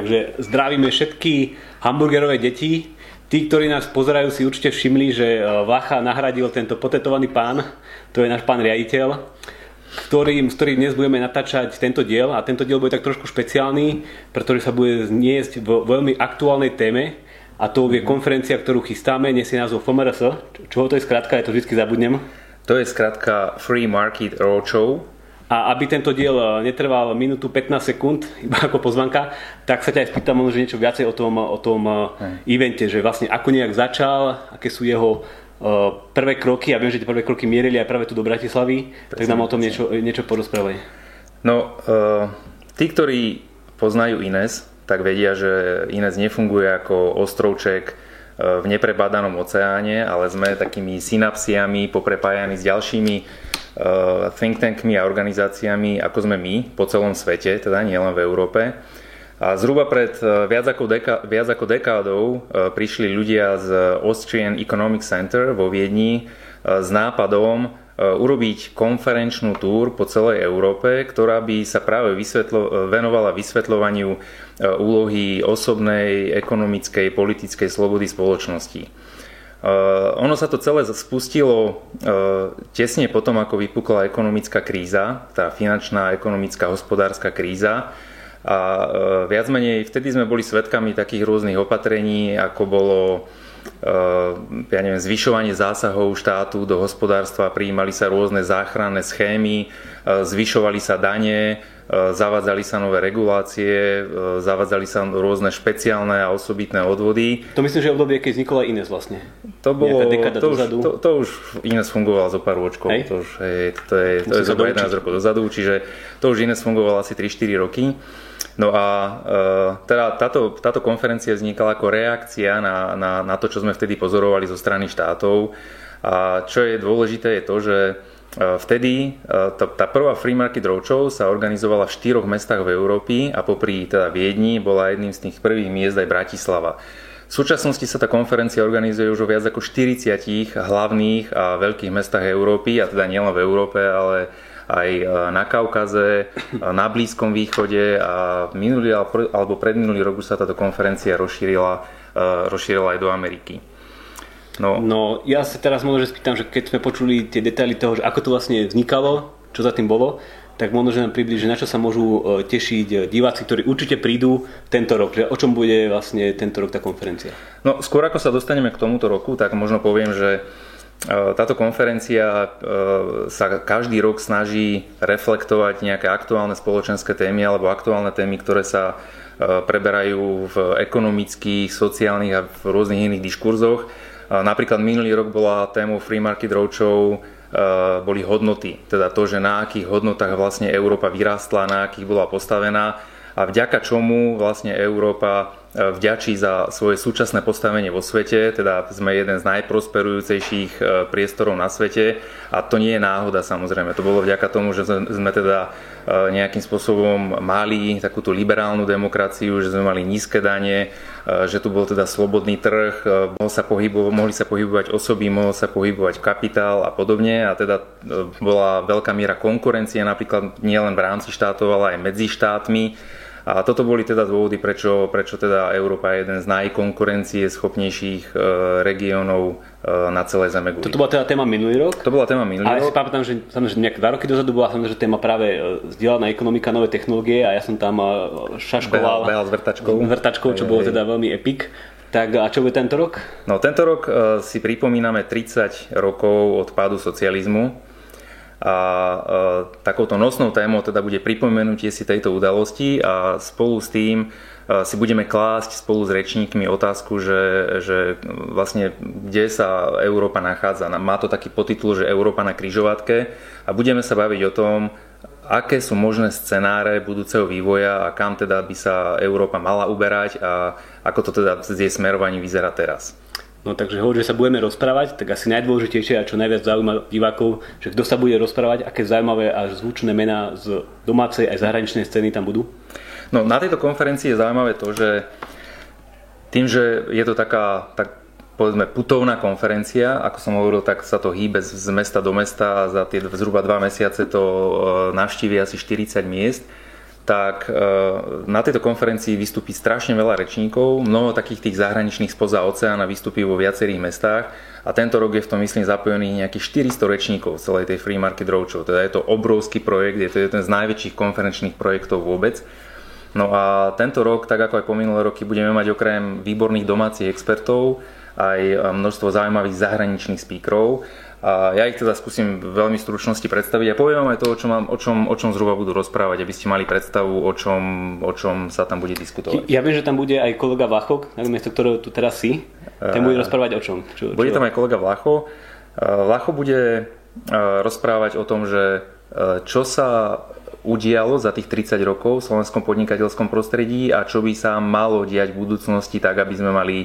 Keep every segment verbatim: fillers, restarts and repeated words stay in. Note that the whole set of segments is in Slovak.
Takže zdravíme všetky hamburgerové deti. Tí, ktorí nás pozerajú, si určite všimli, že Vlacha nahradil tento potetovaný pán, to je náš pán riaditeľ, ktorým, s ktorým dnes budeme natáčať tento diel. A tento diel bude tak trošku špeciálny, pretože sa bude zniesť v veľmi aktuálnej téme. A to je konferencia, ktorú chystáme, nesie názov F M R S. Čoho to je skrátka, ja to vždy zabudnem. To je skrátka Free Market Road Show. A aby tento diel netrval minútu pätnásť sekúnd, iba ako pozvanka, tak sa ťa aj spýtam možno niečo viacej o tom, o tom evente, že vlastne ako nejak začal, aké sú jeho prvé kroky, a ja viem, že tie prvé kroky mierili aj práve tu do Bratislavy, Prezident. tak nám o tom niečo, niečo porozprávaj. No, uh, tí, ktorí poznajú INES, tak vedia, že INES nefunguje ako ostrovček v neprebádanom oceáne, ale sme takými synapsiami poprepájani s ďalšími think tankmi a organizáciami, ako sme my, po celom svete, teda nielen v Európe. A zhruba pred viac ako, deka- viac ako dekádou prišli ľudia z Austrian Economic Center vo Viedni s nápadom urobiť konferenčnú túr po celej Európe, ktorá by sa práve vysvetlo- venovala vysvetľovaniu úlohy osobnej, ekonomickej, politickej slobody spoločnosti. Uh, ono sa to celé spustilo uh, tesne potom, ako vypukla ekonomická kríza, tá finančná, ekonomická, hospodárska kríza. A uh, viac menej vtedy sme boli svedkami takých rôznych opatrení, ako bolo uh, ja neviem, zvyšovanie zásahov štátu do hospodárstva, prijímali sa rôzne záchranné schémy, uh, zvyšovali sa dane, uh, zavádzali sa nové regulácie, uh, zavádzali sa rôzne špeciálne a osobitné odvody. To myslím, že v obdobie, keď vznikla INES vlastne. To bolo, to už, to, to už INES fungoval zo pár ročkov, to, už, hej, to je, to je zhruba jedenásť rokov dozadu, čiže to už INES fungoval asi tri štyri roky. No a e, teda táto, táto konferencia vznikala ako reakcia na, na, na to, čo sme vtedy pozorovali zo strany štátov. A čo je dôležité je to, že e, vtedy e, tá, tá prvá Free Market Roadshow sa organizovala v štyroch mestách v Európe a popri teda Viedni bola jedným z tých prvých miest aj Bratislava. V súčasnosti sa tá konferencia organizuje už o viac ako štyridsiatich hlavných a veľkých mestách Európy, a teda nielen v Európe, ale aj na Kaukaze, na Blízkom východe, a minulý alebo predminulý rok už sa táto konferencia rozšírila, rozšírila aj do Ameriky. No. no ja sa teraz možno spýtam, že keď sme počuli tie detaily toho, že ako to vlastne vznikalo, čo za tým bolo, tak možno, že nám približí, na čo sa môžu tešiť diváci, ktorí určite prídu tento rok. O čom bude vlastne tento rok tá konferencia? No, skôr ako sa dostaneme k tomuto roku, tak možno poviem, že táto konferencia sa každý rok snaží reflektovať nejaké aktuálne spoločenské témy alebo aktuálne témy, ktoré sa preberajú v ekonomických, sociálnych a v rôznych iných diskurzoch. Napríklad minulý rok bola témou Free Market Roadshow boli hodnoty, teda to, že na akých hodnotách vlastne Európa vyrástla, na akých bola postavená a vďaka čomu vlastne Európa vďačí za svoje súčasné postavenie vo svete, teda sme jeden z najprosperujúcejších priestorov na svete a to nie je náhoda samozrejme. To bolo vďaka tomu, že sme teda nejakým spôsobom mali takúto liberálnu demokraciu, že sme mali nízke dane, že tu bol teda slobodný trh, mohol sa pohybo- mohli sa pohybovať osoby, mohol sa pohybovať kapitál a podobne, a teda bola veľká miera konkurencie napríklad nielen v rámci štátov, ale aj medzi štátmi. A toto boli teda dôvody, prečo, prečo teda Európa je jeden z najkonkurencieschopnejších regiónov na celej zeme guli. Toto bola teda téma minulý rok? To bola téma minulý a rok. A ja si pamätám, že samozrejme, nejaké dva roky dozadu bola samozrejme téma práve zdieľaná ekonomika, nové technológie, a ja som tam šaškoval behal s vrtačkou, vrtačkou čo bolo teda veľmi epic. Tak a čo bude tento rok? No tento rok uh, si pripomíname tridsať rokov od pádu socializmu. A e, takouto nosnou témou teda bude pripomenutie si tejto udalosti a spolu s tým e, si budeme klásť spolu s rečníkmi otázku, že, že vlastne kde sa Európa nachádza. Má to taký podtitul, že Európa na križovatke, a budeme sa baviť o tom, aké sú možné scenáre budúceho vývoja a kam teda by sa Európa mala uberať a ako to teda z jej smerovaním vyzerá teraz. No takže hovorí, že sa budeme rozprávať, tak asi najdôležitejšie a čo najviac zaujíma divákov, že kto sa bude rozprávať, aké zaujímavé a zvučné mená z domácej aj zahraničnej scény tam budú? No na tejto konferencii je zaujímavé to, že tým, že je to taká, tak povedzme, putovná konferencia, ako som hovoril, tak sa to hýbe z mesta do mesta a za tie zhruba dva mesiace to navštívi asi štyridsať miest, tak na tejto konferencii vystúpi strašne veľa rečníkov, mnoho takých tých zahraničných spoza oceána vystúpi vo viacerých mestách a tento rok je v tom, myslím, zapojených nejakých štyristo rečníkov v celej tej Free Market Road Show. Teda je to obrovský projekt, je to jeden z najväčších konferenčných projektov vôbec. No a tento rok, tak ako aj po minulé roky, budeme mať okrem výborných domácich expertov aj množstvo zaujímavých zahraničných speakerov. A ja ich teda skúsim veľmi stručnosti predstaviť a poviem aj to, o čom, mám, o, čom, o čom zhruba budú rozprávať, aby ste mali predstavu, o čom, o čom sa tam bude diskutovať. Ja viem, že tam bude aj kolega Vlachok, na miesto ktorého tu teraz si. Ten bude rozprávať o čom? Čo, čo? Bude tam aj kolega Vlacho. Vlacho bude rozprávať o tom, že čo sa udialo za tých tridsať rokov v slovenskom podnikateľskom prostredí a čo by sa malo diať v budúcnosti tak, aby sme mali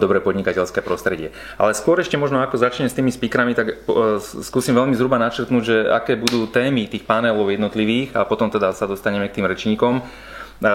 dobré podnikateľské prostredie. Ale skôr ešte možno ako začnem s tými speakerami, tak skúsim veľmi zhruba načrtnúť, že aké budú témy tých panelov jednotlivých a potom teda sa dostaneme k tým rečníkom.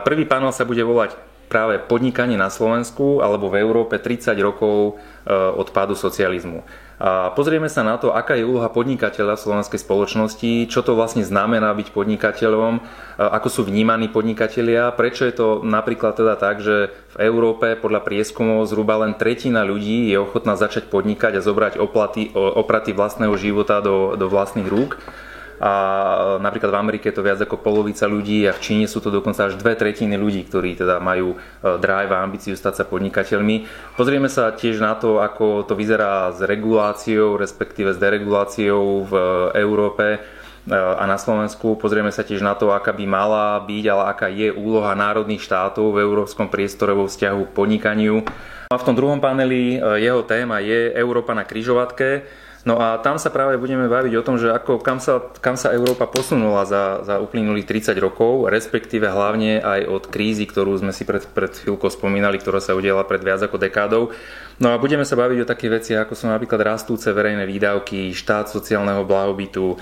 Prvý panel sa bude volať práve podnikanie na Slovensku alebo v Európe tridsať rokov od pádu socializmu. A pozrieme sa na to, aká je úloha podnikateľa v slovenskej spoločnosti, čo to vlastne znamená byť podnikateľom, ako sú vnímaní podnikatelia, prečo je to napríklad teda tak, že v Európe podľa prieskumov zhruba len tretina ľudí je ochotná začať podnikať a zobrať oplaty, opraty vlastného života do, do vlastných rúk. A napríklad v Amerike je to viac ako polovica ľudí a v Číne sú to dokonca až dve tretiny ľudí, ktorí teda majú drive a ambíciu stať sa podnikateľmi. Pozrieme sa tiež na to, ako to vyzerá s reguláciou, respektíve s dereguláciou v Európe a na Slovensku. Pozrieme sa tiež na to, aká by mala byť, ale aká je úloha národných štátov v európskom priestore vo vzťahu k podnikaniu. A v tom druhom paneli jeho téma je Európa na križovatke. No a tam sa práve budeme baviť o tom, že ako, kam, sa, kam sa Európa posunula za, za uplynulých tridsať rokov, respektíve hlavne aj od krízy, ktorú sme si pred, pred chvíľkou spomínali, ktorá sa udiala pred viac ako dekádou. No a budeme sa baviť o takých veciach, ako sú napríklad rastúce verejné výdavky, štát sociálneho blahobytu,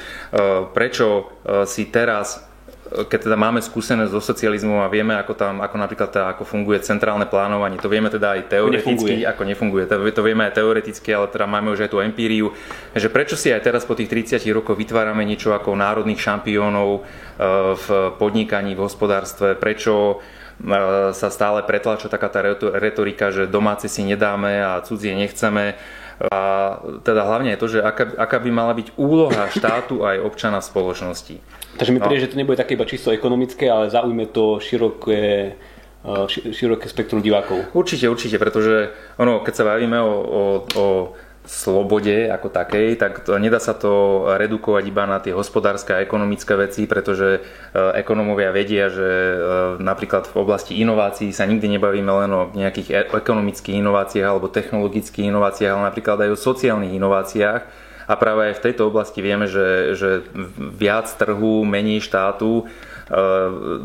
prečo si teraz, keď teda máme skúsenosť so socializmom a vieme, ako tam, ako napríklad tá, ako funguje centrálne plánovanie, to vieme teda aj teoreticky, nefunguje. ako nefunguje, to vieme aj teoreticky, ale teda máme už aj tú empíriu, že prečo si aj teraz po tých tridsiatich rokoch vytvárame niečo ako národných šampiónov v podnikaní, v hospodárstve, prečo sa stále pretláča taká tá retorika, že domáce si nedáme a cudzie nechceme. A teda hlavne je to, že aká, aká by mala byť úloha štátu aj občana v spoločnosti. Takže mi príde, no. že to nebude také iba čisto ekonomické, ale zaujme to široké, široké spektrum divákov. Určite, určite, pretože ono, keď sa bavíme o, o, o slobode ako takej, tak to, nedá sa to redukovať iba na tie hospodárske a ekonomické veci, pretože e, ekonómovia vedia, že e, napríklad v oblasti inovácií sa nikdy nebavíme len o nejakých e- ekonomických inováciách alebo technologických inováciách, ale napríklad aj o sociálnych inováciách. A práve aj v tejto oblasti vieme, že, že viac trhu, menej štátu,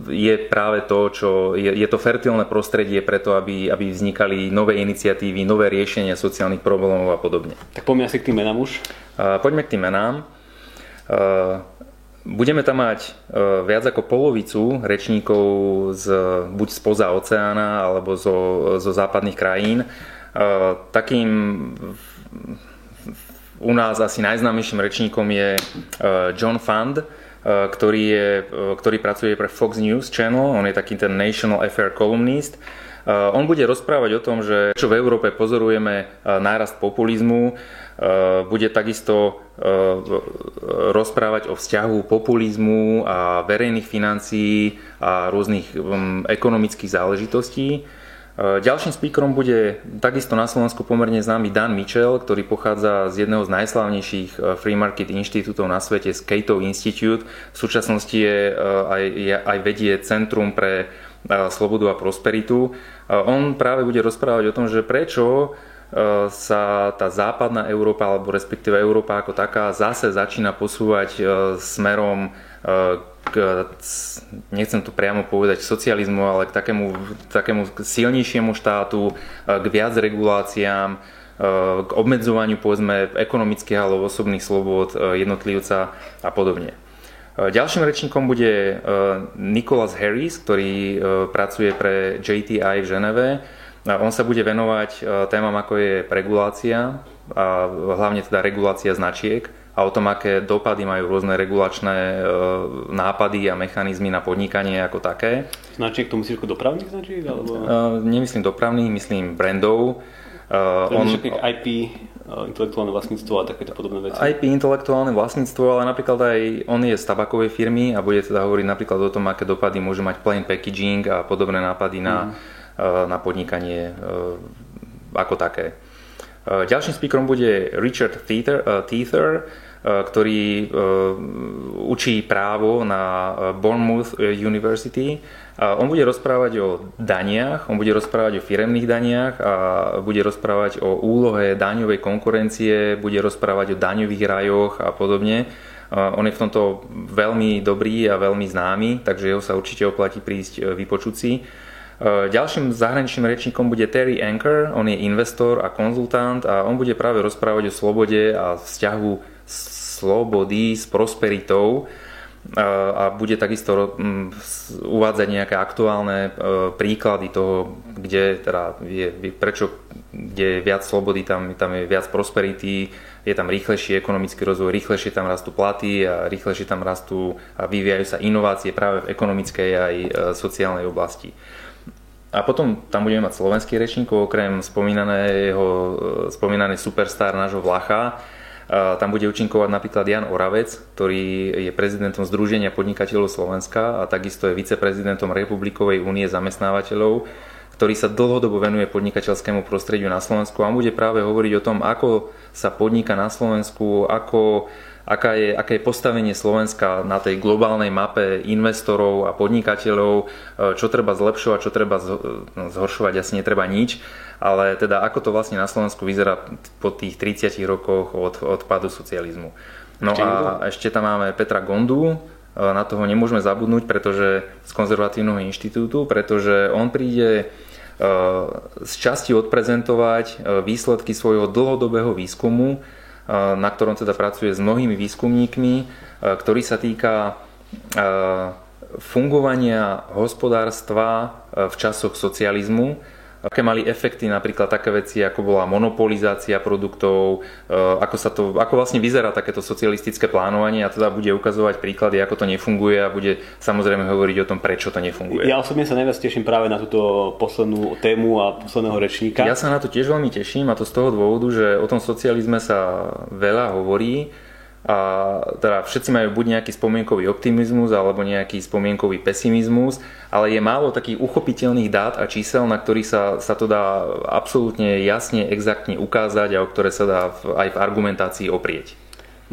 je práve to, čo je, je to fertilné prostredie preto, aby, aby vznikali nové iniciatívy, nové riešenia sociálnych problémov a podobne. Tak poďme asi k tým menám už. Poďme k tým menám. Budeme tam mať viac ako polovicu rečníkov z, buď spoza oceána alebo zo, zo západných krajín. Takým u nás asi najznámejším rečníkom je John Fund, Ktorý, je, ktorý pracuje pre Fox News Channel. On je taký ten national affair columnist. On bude rozprávať o tom, že čo v Európe pozorujeme nárast populizmu, bude takisto rozprávať o vzťahu populizmu a verejných financií a rôznych ekonomických záležitostí. Ďalším speakerom bude takisto na Slovensku pomerne známy Dan Mitchell, ktorý pochádza z jedného z najslavnejších free market inštitútov na svete, z Cato Institute. V súčasnosti je aj, aj vedie Centrum pre slobodu a prosperitu. On práve bude rozprávať o tom, že prečo sa tá západná Európa, alebo respektíve Európa ako taká, zase začína posúvať smerom k, nechcem to priamo povedať, k socializmu, ale k takému, takému silnejšiemu štátu, k viac reguláciám, k obmedzovaniu, povedzme, ekonomických alebo osobných slobôd jednotlivca a podobne. Ďalším rečníkom bude Nicholas Harris, ktorý pracuje pre J T I v Ženeve. On sa bude venovať témam, ako je regulácia, a hlavne teda regulácia značiek, a o tom, aké dopady majú rôzne regulačné nápady a mechanizmy na podnikanie ako také. Značiek, to musíš ako dopravných značiek? Alebo... Nemyslím dopravných, myslím brandov. On, í pé, intelektuálne vlastníctvo a takéto podobné veci. í pé, intelektuálne vlastníctvo, ale napríklad aj on je z tabakovej firmy a bude teda hovoriť napríklad o tom, aké dopady môže mať plain packaging a podobné nápady na, mm. na podnikanie ako také. Ďalším speakerom bude Richard Teather, ktorý učí právo na Bournemouth University. On bude rozprávať o daniach, on bude rozprávať o firemných daniach a bude rozprávať o úlohe daňovej konkurencie, bude rozprávať o daňových rajoch a podobne. On je v tomto veľmi dobrý a veľmi známy, takže jeho sa určite oplatí prísť vypočuť si. Ďalším zahraničným rečníkom bude Terry Anker, on je investor a konzultant a on bude práve rozprávať o slobode a vzťahu slobody s prosperitou a bude takisto uvádzať nejaké aktuálne príklady toho, kde teda je, prečo, kde je viac slobody, tam, tam je viac prosperity, je tam rýchlejší ekonomický rozvoj, rýchlejšie tam rastú platy a rýchlejšie tam rastú a vyvíjajú sa inovácie práve v ekonomickej aj sociálnej oblasti. A potom tam budeme mať slovenských rečníkov, okrem spomínaného, spomínaný superstar nášho Vlacha. Tam bude účinkovať napríklad Ján Oravec, ktorý je prezidentom Združenia podnikateľov Slovenska a takisto je viceprezidentom Republikovej únie zamestnávateľov, ktorý sa dlhodobo venuje podnikateľskému prostrediu na Slovensku a bude práve hovoriť o tom, ako sa podniká na Slovensku, ako, aká je, aké je postavenie Slovenska na tej globálnej mape investorov a podnikateľov, čo treba zlepšovať, čo treba zhoršovať, asi netreba nič. Ale teda ako to vlastne na Slovensku vyzerá po tých tridsiatich rokoch od, od pádu socializmu. No a ešte tam máme Petra Gondu, na toho nemôžeme zabudnúť, pretože z Konzervatívneho inštitútu, pretože on príde z časti odprezentovať výsledky svojho dlhodobého výskumu, na ktorom teda pracuje s mnohými výskumníkmi, ktorý sa týka fungovania hospodárstva v časoch socializmu. Aké mali efekty napríklad také veci, ako bola monopolizácia produktov, ako, sa to, ako vlastne vyzerá takéto socialistické plánovanie a teda bude ukazovať príklady, ako to nefunguje a bude samozrejme hovoriť o tom, prečo to nefunguje. Ja osobne sa najviac teším práve na túto poslednú tému a posledného rečníka. Ja sa na to tiež veľmi teším a to z toho dôvodu, že o tom socializme sa veľa hovorí a teda všetci majú buď nejaký spomienkový optimizmus alebo nejaký spomienkový pesimizmus, ale je málo takých uchopiteľných dát a čísel, na ktorých sa, sa to dá absolútne jasne, exaktne ukázať a o ktoré sa dá v, aj v argumentácii oprieť.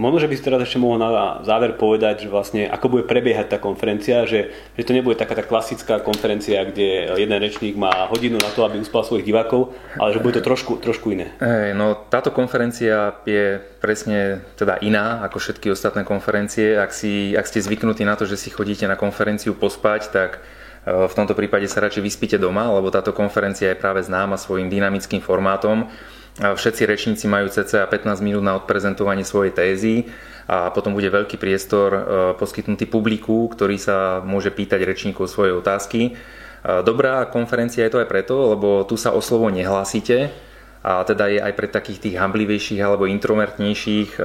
Možno, že by si teraz ešte mohol na záver povedať, že vlastne ako bude prebiehať tá konferencia, že, že to nebude taká tá klasická konferencia, kde jeden rečník má hodinu na to, aby uspal svojich divákov, ale že bude to trošku, trošku iné. Hey, no, táto konferencia je presne teda iná ako všetky ostatné konferencie. Ak, si, ak ste zvyknutí na to, že si chodíte na konferenciu pospať, tak v tomto prípade sa radšej vyspíte doma, lebo táto konferencia je práve známa svojim dynamickým formátom. Všetci rečníci majú cca pätnásť minút na odprezentovanie svojej tézy a potom bude veľký priestor poskytnutý publiku, ktorý sa môže pýtať rečníkov svoje otázky. Dobrá konferencia je to aj preto, lebo tu sa o slovo nehlásite a teda je aj pre takých tých hamblivejších alebo introvertnejších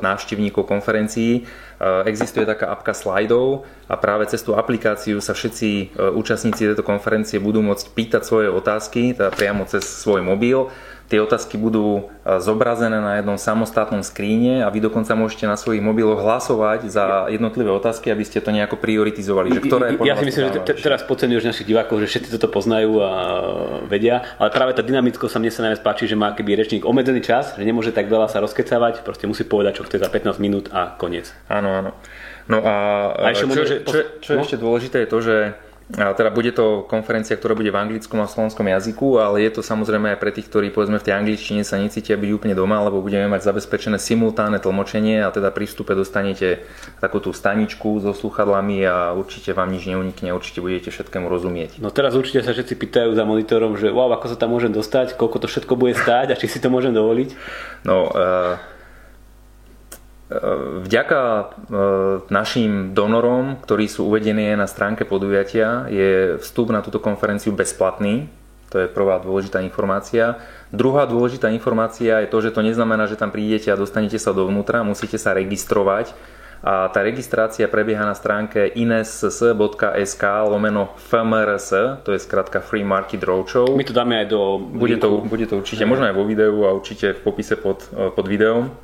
návštevníkov konferencií. Existuje taká apka slajdov a práve cez tú aplikáciu sa všetci účastníci tejto konferencie budú môcť pýtať svoje otázky, teda priamo cez svoj mobil. Tie otázky budú zobrazené na jednom samostatnom skríne a vy dokonca môžete na svojich mobiloch hlasovať za jednotlivé otázky, aby ste to nejako prioritizovali. Že ktoré ja si myslím, že te, teraz podceňujú už našich divákov, že všetci toto poznajú a vedia, ale práve tá dynamickosť sa mne sa najviac páči, že má keby rečník obmedzený čas, že nemôže tak veľa sa rozkecávať, proste musí povedať, čo chce za pätnásť minút a koniec. Áno, áno. No a, a ešte čo, môže, čo, čo, čo no? ešte dôležité je to, že a teda bude to konferencia, ktorá bude v anglickom a v slovenskom jazyku, ale je to samozrejme aj pre tých, ktorí povedzme v tej angličtine sa necítia byť úplne doma, lebo budeme mať zabezpečené simultánne tlmočenie a teda pri vstupe dostanete takú tú staničku so slúchadlami a určite vám nič neunikne, určite budete všetkému rozumieť. No teraz určite sa všetci pýtajú za monitorom, že wow, ako sa tam môžem dostať, koľko to všetko bude stáť a či si to môžem dovoliť? No... Uh... Vďaka našim donorom, ktorí sú uvedení na stránke podujatia, je vstup na túto konferenciu bezplatný. To je prvá dôležitá informácia. Druhá dôležitá informácia je to, že to neznamená, že tam prídete a dostanete sa dovnútra, musíte sa registrovať. A tá registrácia prebieha na stránke ines bodka es ká lomeno ef em er es, to je skrátka Free Market Road Show. My to dáme aj do bude to, bude to určite, hmm. možno aj vo videu a určite v popise pod, pod videom.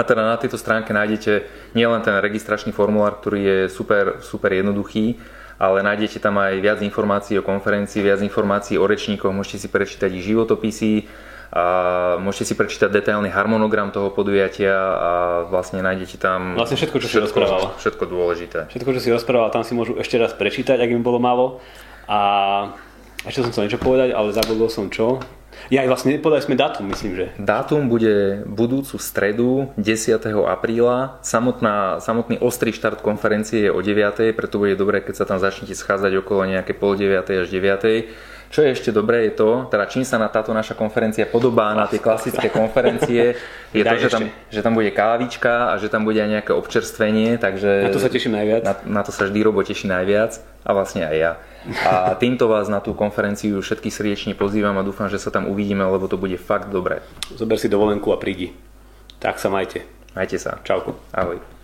A teda na tejto stránke nájdete nielen ten registračný formulár, ktorý je super, super jednoduchý, ale nájdete tam aj viac informácií o konferencii, viac informácií o rečníkoch, môžete si prečítať ich životopisy, a môžete si prečítať detailný harmonogram toho podujatia a vlastne nájdete tam vlastne všetko, čo všetko, si rozprával. Všetko dôležité. Všetko, čo si rozprával, tam si môžu ešte raz prečítať, ak im bolo málo. A ešte som chcel niečo povedať, ale zabudol som čo. Ja aj vlastne nepovedali sme dátum, myslím, že. Dátum bude budúcu stredu desiateho apríla. Samotná, samotný ostrý štart konferencie je o deviatej, preto bude dobré, keď sa tam začnete schádzať okolo nejaké pol deviatej až deviatej. Čo je ešte dobré je to, teda čím sa na táto naša konferencia podobá na tie klasické konferencie, je to, že tam, že tam bude kávička a že tam bude aj nejaké občerstvenie, takže na to sa teším najviac. Na, na to sa vždy Robo teší najviac a vlastne aj ja. A týmto vás na tú konferenciu všetkých srdečne pozývam a dúfam, že sa tam uvidíme, lebo to bude fakt dobré. Zober si dovolenku a prídi. Tak sa majte. Majte sa. Čauko. Ahoj.